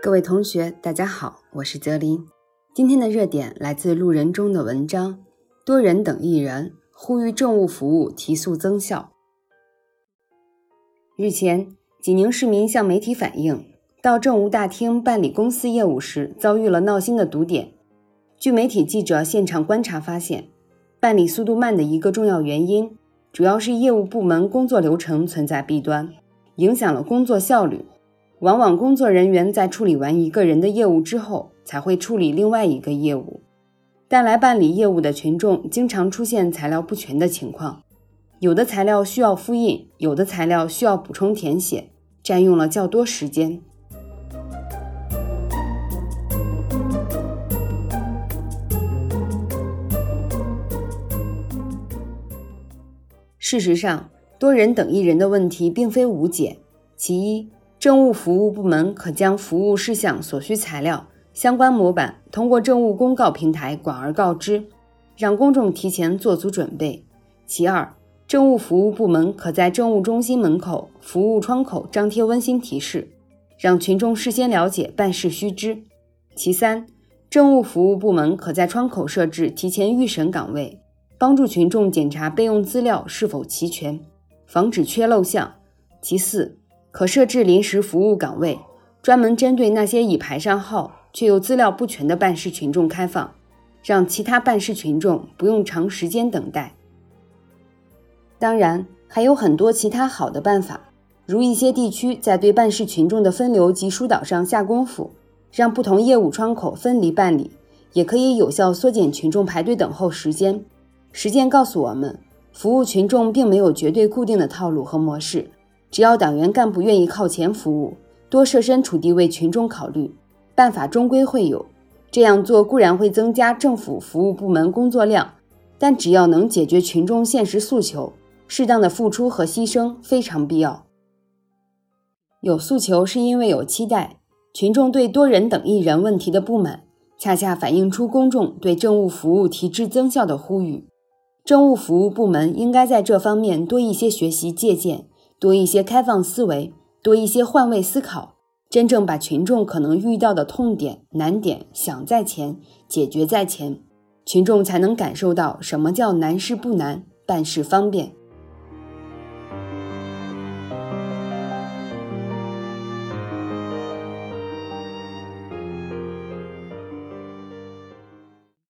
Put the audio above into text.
各位同学，大家好，我是泽林。今天的热点来自路人中的文章，多人等一人，呼吁政务服务提速增效。日前，济宁市民向媒体反映，到政务大厅办理公司业务时遭遇了闹心的堵点。据媒体记者现场观察发现，办理速度慢的一个重要原因，主要是业务部门工作流程存在弊端，影响了工作效率。往往工作人员在处理完一个人的业务之后，才会处理另外一个业务，但来办理业务的群众经常出现材料不全的情况，有的材料需要复印，有的材料需要补充填写，占用了较多时间。事实上，多人等一人的问题并非无解。其一，政务服务部门可将服务事项所需材料、相关模板通过政务公告平台广而告之，让公众提前做足准备。其二，政务服务部门可在政务中心门口、服务窗口张贴温馨提示，让群众事先了解办事须知。其三，政务服务部门可在窗口设置提前预审岗位，帮助群众检查备用资料是否齐全，防止缺漏项。其四，可设置临时服务岗位，专门针对那些已排上号却又资料不全的办事群众开放，让其他办事群众不用长时间等待。当然，还有很多其他好的办法，如一些地区在对办事群众的分流及疏导上下功夫，让不同业务窗口分离办理，也可以有效缩减群众排队等候时间。实践告诉我们，服务群众并没有绝对固定的套路和模式，只要党员干部愿意靠前服务，多设身处地为群众考虑，办法终归会有。这样做固然会增加政府服务部门工作量，但只要能解决群众现实诉求，适当的付出和牺牲非常必要。有诉求是因为有期待，群众对多人等一人问题的不满，恰恰反映出公众对政务服务提质增效的呼吁。政务服务部门应该在这方面多一些学习借鉴，多一些开放思维，多一些换位思考，真正把群众可能遇到的痛点、难点想在前，解决在前，群众才能感受到什么叫难事不难，办事方便。